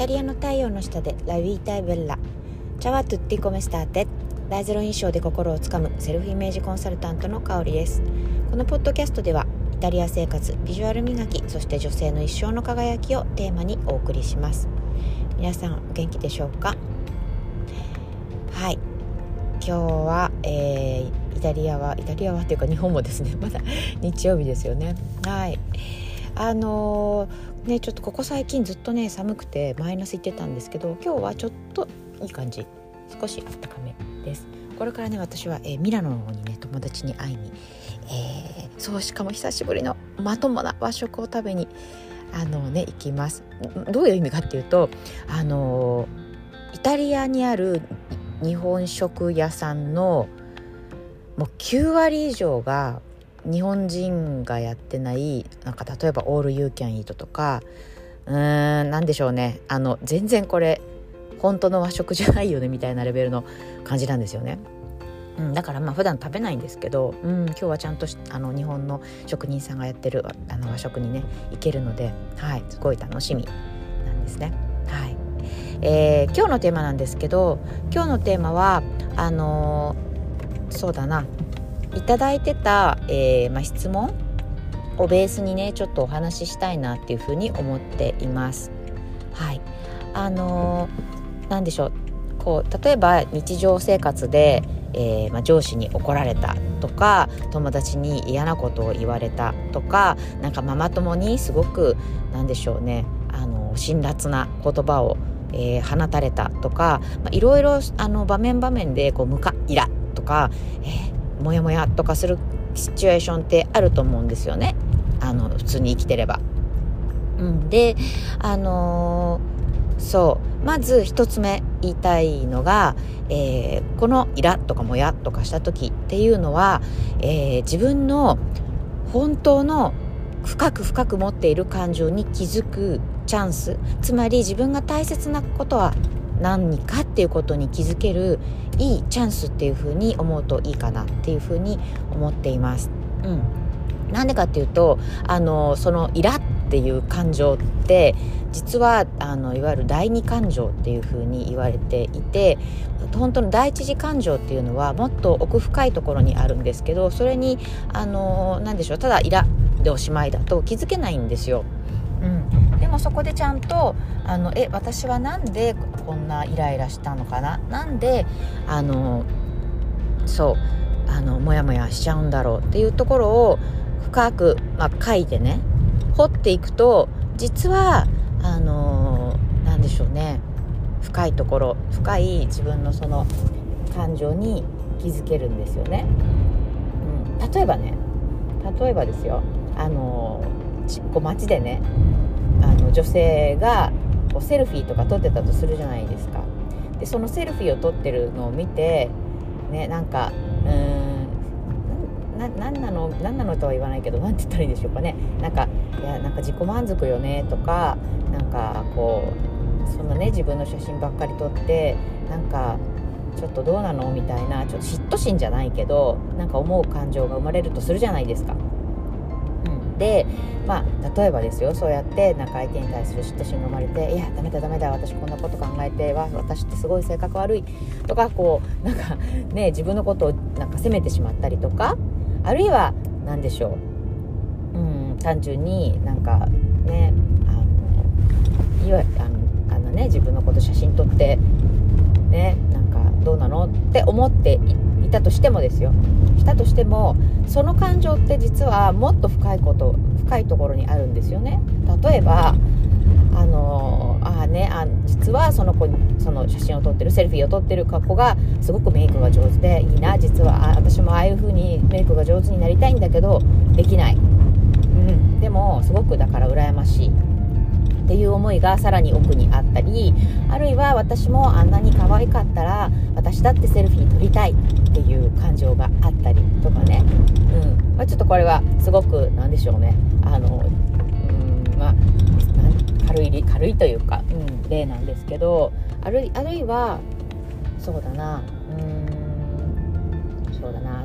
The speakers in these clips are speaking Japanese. タリアの太陽の下でラヴィータイベッラチャワトゥッティコメスターテライゼロ印象で心をつかむセルフイメージコンサルタントの香里です。このポッドキャストではイタリア生活、ビジュアル磨き、そして女性の一生の輝きをテーマにお送りします。皆さんお元気でしょうか。はい、今日は、イタリアはっていうか日本もですね、まだ日曜日ですよね。はい、ちょっとここ最近ずっとね寒くてマイナスいってたんですけど、今日はちょっといい感じ、少しあったかめです。これからね私は、ミラノの方にね友達に会いに、そうしかも久しぶりのまともな和食を食べに行きます。どういう意味かっていうと、イタリアにある日本食屋さんのもう9割以上が日本人がやってない、なんか例えばオールユーキャンイートとか、なんでしょうね、全然これ本当の和食じゃないよねみたいなレベルの感じなんですよね。だからまあ普段食べないんですけど、今日はちゃんと日本の職人さんがやってる和食にね行けるので、はい、すごい楽しみなんですね。はい、今日のテーマなんですけど、今日のテーマはそうだな、いただいてた、質問をベースにねちょっとお話ししたいなっていうふうに思っています。はい、なんでしょう、こう例えば日常生活で、上司に怒られたとか、友達に嫌なことを言われたとか、なんかママ友にすごくなんでしょうね、辛辣な言葉を、放たれたとか、いろいろ場面場面でこうムカイラとか、モヤモヤとかするシチュエーションってあると思うんですよね、普通に生きてれば。でそうまず一つ目言いたいのが、このイラとかモヤとかした時っていうのは、自分の本当の深く持っている感情に気づくチャンス、つまり自分が大切なことは何かっていうことに気づけるいいチャンスっていうふうに思うといいかなっていうふうに思っています。なんでかっていうと、そのイラっていう感情って実はいわゆる第二感情っていうふうに言われていて、本当の第一次感情っていうのはもっと奥深いところにあるんですけど、それにただイラでおしまいだと気づけないんですよ。でもそこでちゃんと私はなんでこんなイライラしたのかな、なんでモヤモヤしちゃうんだろうっていうところを深く、書いてね掘っていくと、実はなんでしょうね、深い自分のその感情に気づけるんですよね。例えばですよ、街でね女性がこうセルフィーとか撮ってたとするじゃないですか。でそのセルフィーを撮ってるのを見て、ね、なんか何なのとは言わないけど、なんて言ったらいいでしょうかね、なんか自己満足よねとか、なんかこうそんなね自分の写真ばっかり撮って、なんかちょっとどうなのみたいな、ちょっと嫉妬心じゃないけどなんか思う感情が生まれるとするじゃないですか。で例えばですよ、そうやってなんか相手に対する嫉妬心が生まれて、いやダメだ私こんなこと考えて、私ってすごい性格悪いとか、こうなんかね自分のことをなんか責めてしまったりとか、あるいは何でしょう、単純になんかねあのね自分のこと写真撮ってね、なんかどうなのって思っていたとしてもですよ、したとしてもその感情って実はもっと深いところにあるんですよね。例えば実はその写真を撮ってる、セルフィーを撮ってる子がすごくメイクが上手でいいな、実は私もああいう風にメイクが上手になりたいんだけどできない、でもすごくだから羨ましいっていう思いがさらに奥にあったり、あるいは私もあんなに可愛かったら私だってセルフィー撮りたいっていう感情があったりとかね、ちょっとこれはすごくなんでしょうね、軽いというか、例なんですけど、あるいはあ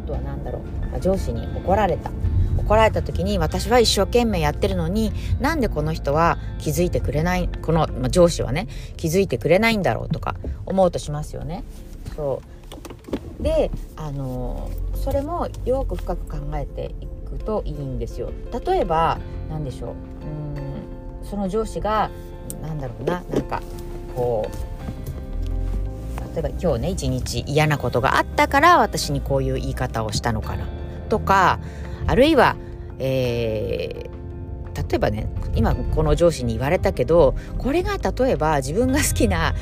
とは何だろう、上司に怒られた怒られた時に、私は一生懸命やってるのになんでこの人は気づいてくれない、この、上司はね気づいてくれないんだろうとか思うとしますよね。そうで、それもよく深く考えていくといいんですよ。例えば何でしょう、その上司が例えば今日ね一日嫌なことがあったから私にこういう言い方をしたのかなとか、あるいは、例えばね今この上司に言われたけど、これが例えば自分が好きな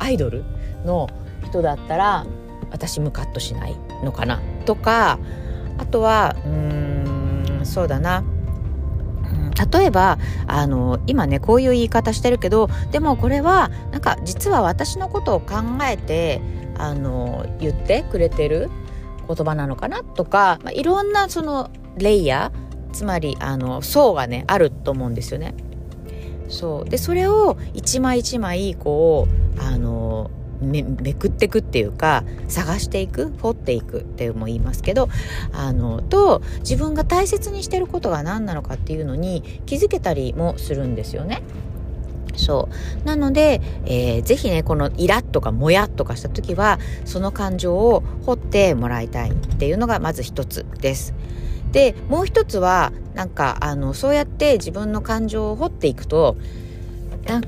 アイドルの人だったら私ムカッとしないのかなとか、あとはそうだな、例えば今ねこういう言い方してるけど、でもこれはなんか実は私のことを考えて言ってくれてる言葉なのかなとか、いろんなそのレイヤー、つまり層がねあると思うんですよね。そうで、それを一枚一枚こうめくっていくっていうか、探していく、掘っていくっても言いますけど、と自分が大切にしてることが何なのかっていうのに気づけたりもするんですよね。そうなので、ぜひねこのイラッとかモヤっとかした時はその感情を掘ってもらいたいっていうのがまず一つです。でもう一つはそうやって自分の感情を掘っていくと、だ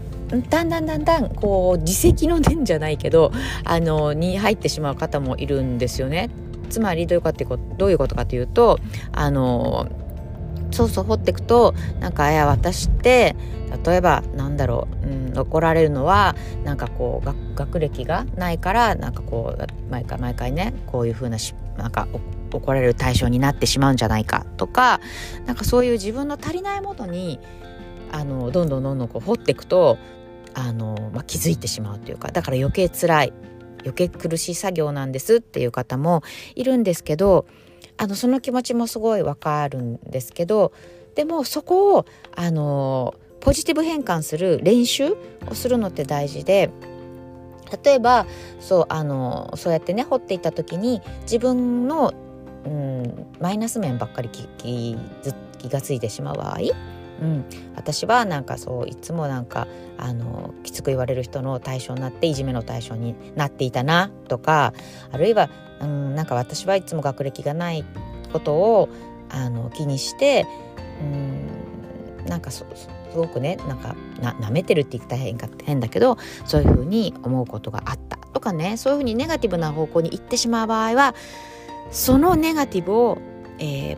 んだんこう自責の念じゃないけどに入ってしまう方もいるんですよね。つまりどういうことかというと、掘っていくと私って例えば怒られるのは学歴がないから毎回ねこういうふうな怒られる対象になってしまうんじゃないかとか、そういう自分の足りないものにどんどんこう掘っていくと気づいてしまうというか、だから余計辛い余計苦しい作業なんですっていう方もいるんですけど、その気持ちもすごいわかるんですけど、でもそこをポジティブ変換する練習をするのって大事で、例えばそうやってね掘っていった時に自分の、マイナス面ばっかり気がついてしまう場合、私はいつもきつく言われる人の対象になっていじめの対象になっていたなとか、あるいは、私はいつも学歴がないことを気にして、すごくねなめてるって言ったら変だけど、そういうふうに思うことがあったとかね、そういうふうにネガティブな方向に行ってしまう場合はそのネガティブを、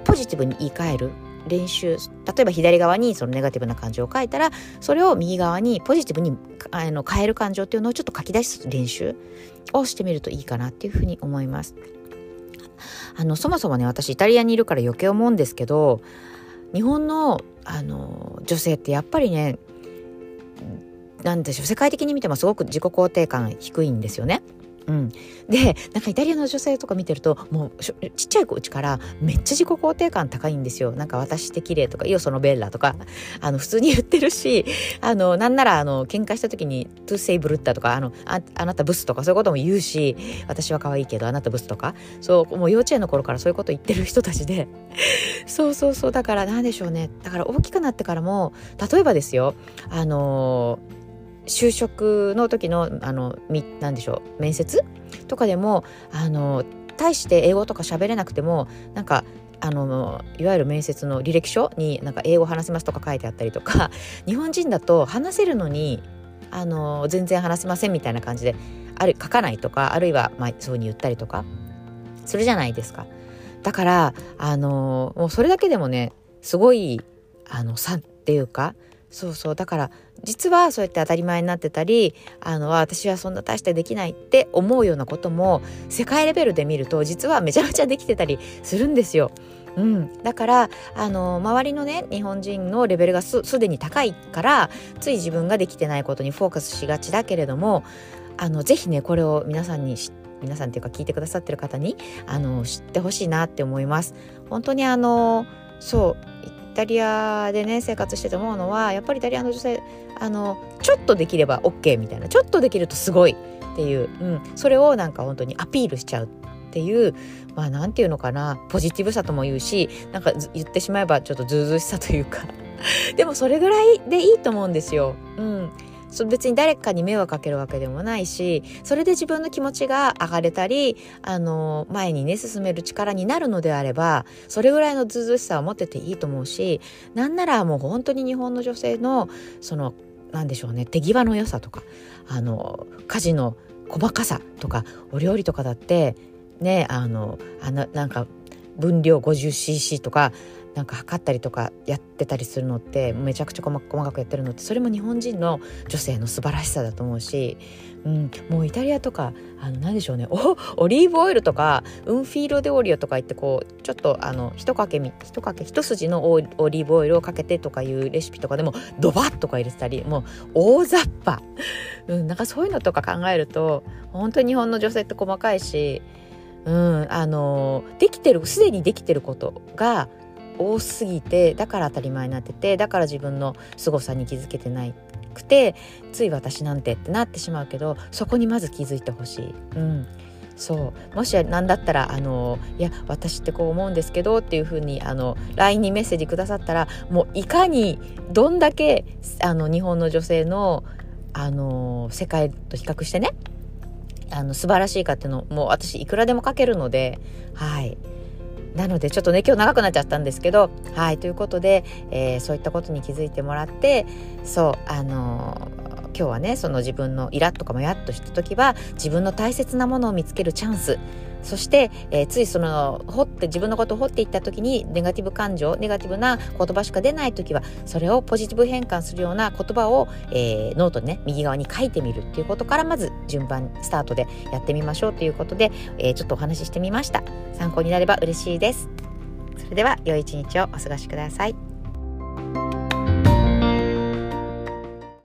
ポジティブに言い換える練習、例えば左側にそのネガティブな感情を書いたらそれを右側にポジティブに変える感情っていうのをちょっと書き出す練習をしてみるといいかなっていうふうに思います。そもそもね私イタリアにいるから余計思うんですけど、日本の、女性ってやっぱりね世界的に見てもすごく自己肯定感低いんですよね。でイタリアの女性とか見てるともうちっちゃいうちからめっちゃ自己肯定感高いんですよ。私って綺麗とかよそのベッラとか普通に言ってるし、なんなら喧嘩した時にトゥーセイブルッタとかあなたブスとかそういうことも言うし、私は可愛いけどあなたブスとか、そうもう幼稚園の頃からそういうこと言ってる人たちでそうだからなんでしょうね、だから大きくなってからも例えばですよ、就職の時の面接とかでも大して英語とか喋れなくてもいわゆる面接の履歴書に英語話せますとか書いてあったりとか、日本人だと話せるのに全然話せませんみたいな感じで書かないとか、あるいはそうに言ったりとかするじゃないですか。だからもうそれだけでもねすごい差っていうか、だから実はそうやって当たり前になってたり私はそんな大してできないって思うようなことも世界レベルで見ると実はめちゃめちゃできてたりするんですよ。だから周りのね日本人のレベルがすでに高いからつい自分ができてないことにフォーカスしがちだけれども、ぜひねこれを皆さんっていうか聞いてくださってる方に知ってほしいなって思います。本当にイタリアでね生活してて思うのはやっぱりイタリアの女性ちょっとできれば OK みたいな、ちょっとできるとすごいっていう、それを本当にアピールしちゃうっていう、まあなんていうのかな、ポジティブさとも言うし、なんか言ってしまえばちょっとずうずうしさというかでもそれぐらいでいいと思うんですよ。うん。別に誰かに迷惑かけるわけでもないし、それで自分の気持ちが上がれたり、前にね進める力になるのであれば、それぐらいのずうずうしさを持ってていいと思うし、なんならもう本当に日本の女性のそのなんでしょうね、手際の良さとか、家事の細かさとか、お料理とかだってね、なんか分量 50cc とかなんか測ったりとかやってたりするのって、めちゃくちゃ細かくやってるのって、それも日本人の女性の素晴らしさだと思うし、うん、もうイタリアとか何でしょうね、オリーブオイルとかウンフィーロデオリオとか言って、こうちょっと一筋のオリーブオイルをかけてとかいうレシピとかでもドバッとか入れてたり、もう大雑把、うん、なんかそういうのとか考えると本当に日本の女性って細かいし、うん、すでにできてることが多すぎて、だから当たり前になってて、だから自分の凄さに気づけてなくて、つい私なんてってなってしまうけど、そこにまず気づいてほしい。うん、そう。もし何だったらいや私ってこう思うんですけどっていう風にLINE にメッセージくださったら、もういかにどんだけ日本の女性の世界と比較してね、素晴らしいかっていうのもう私いくらでも書けるので、はい。なのでちょっとね今日長くなっちゃったんですけど、はい、ということで、そういったことに気づいてもらって、そう今日はね、その自分のイラッとかもやっとした時は自分の大切なものを見つけるチャンス、そして、つい自分のことを掘っていった時にネガティブな言葉しか出ない時は、それをポジティブ変換するような言葉を、ノートにね右側に書いてみるっていうことから、まずスタートでやってみましょうということで、ちょっとお話ししてみました。参考になれば嬉しいです。それでは良い一日をお過ごしください。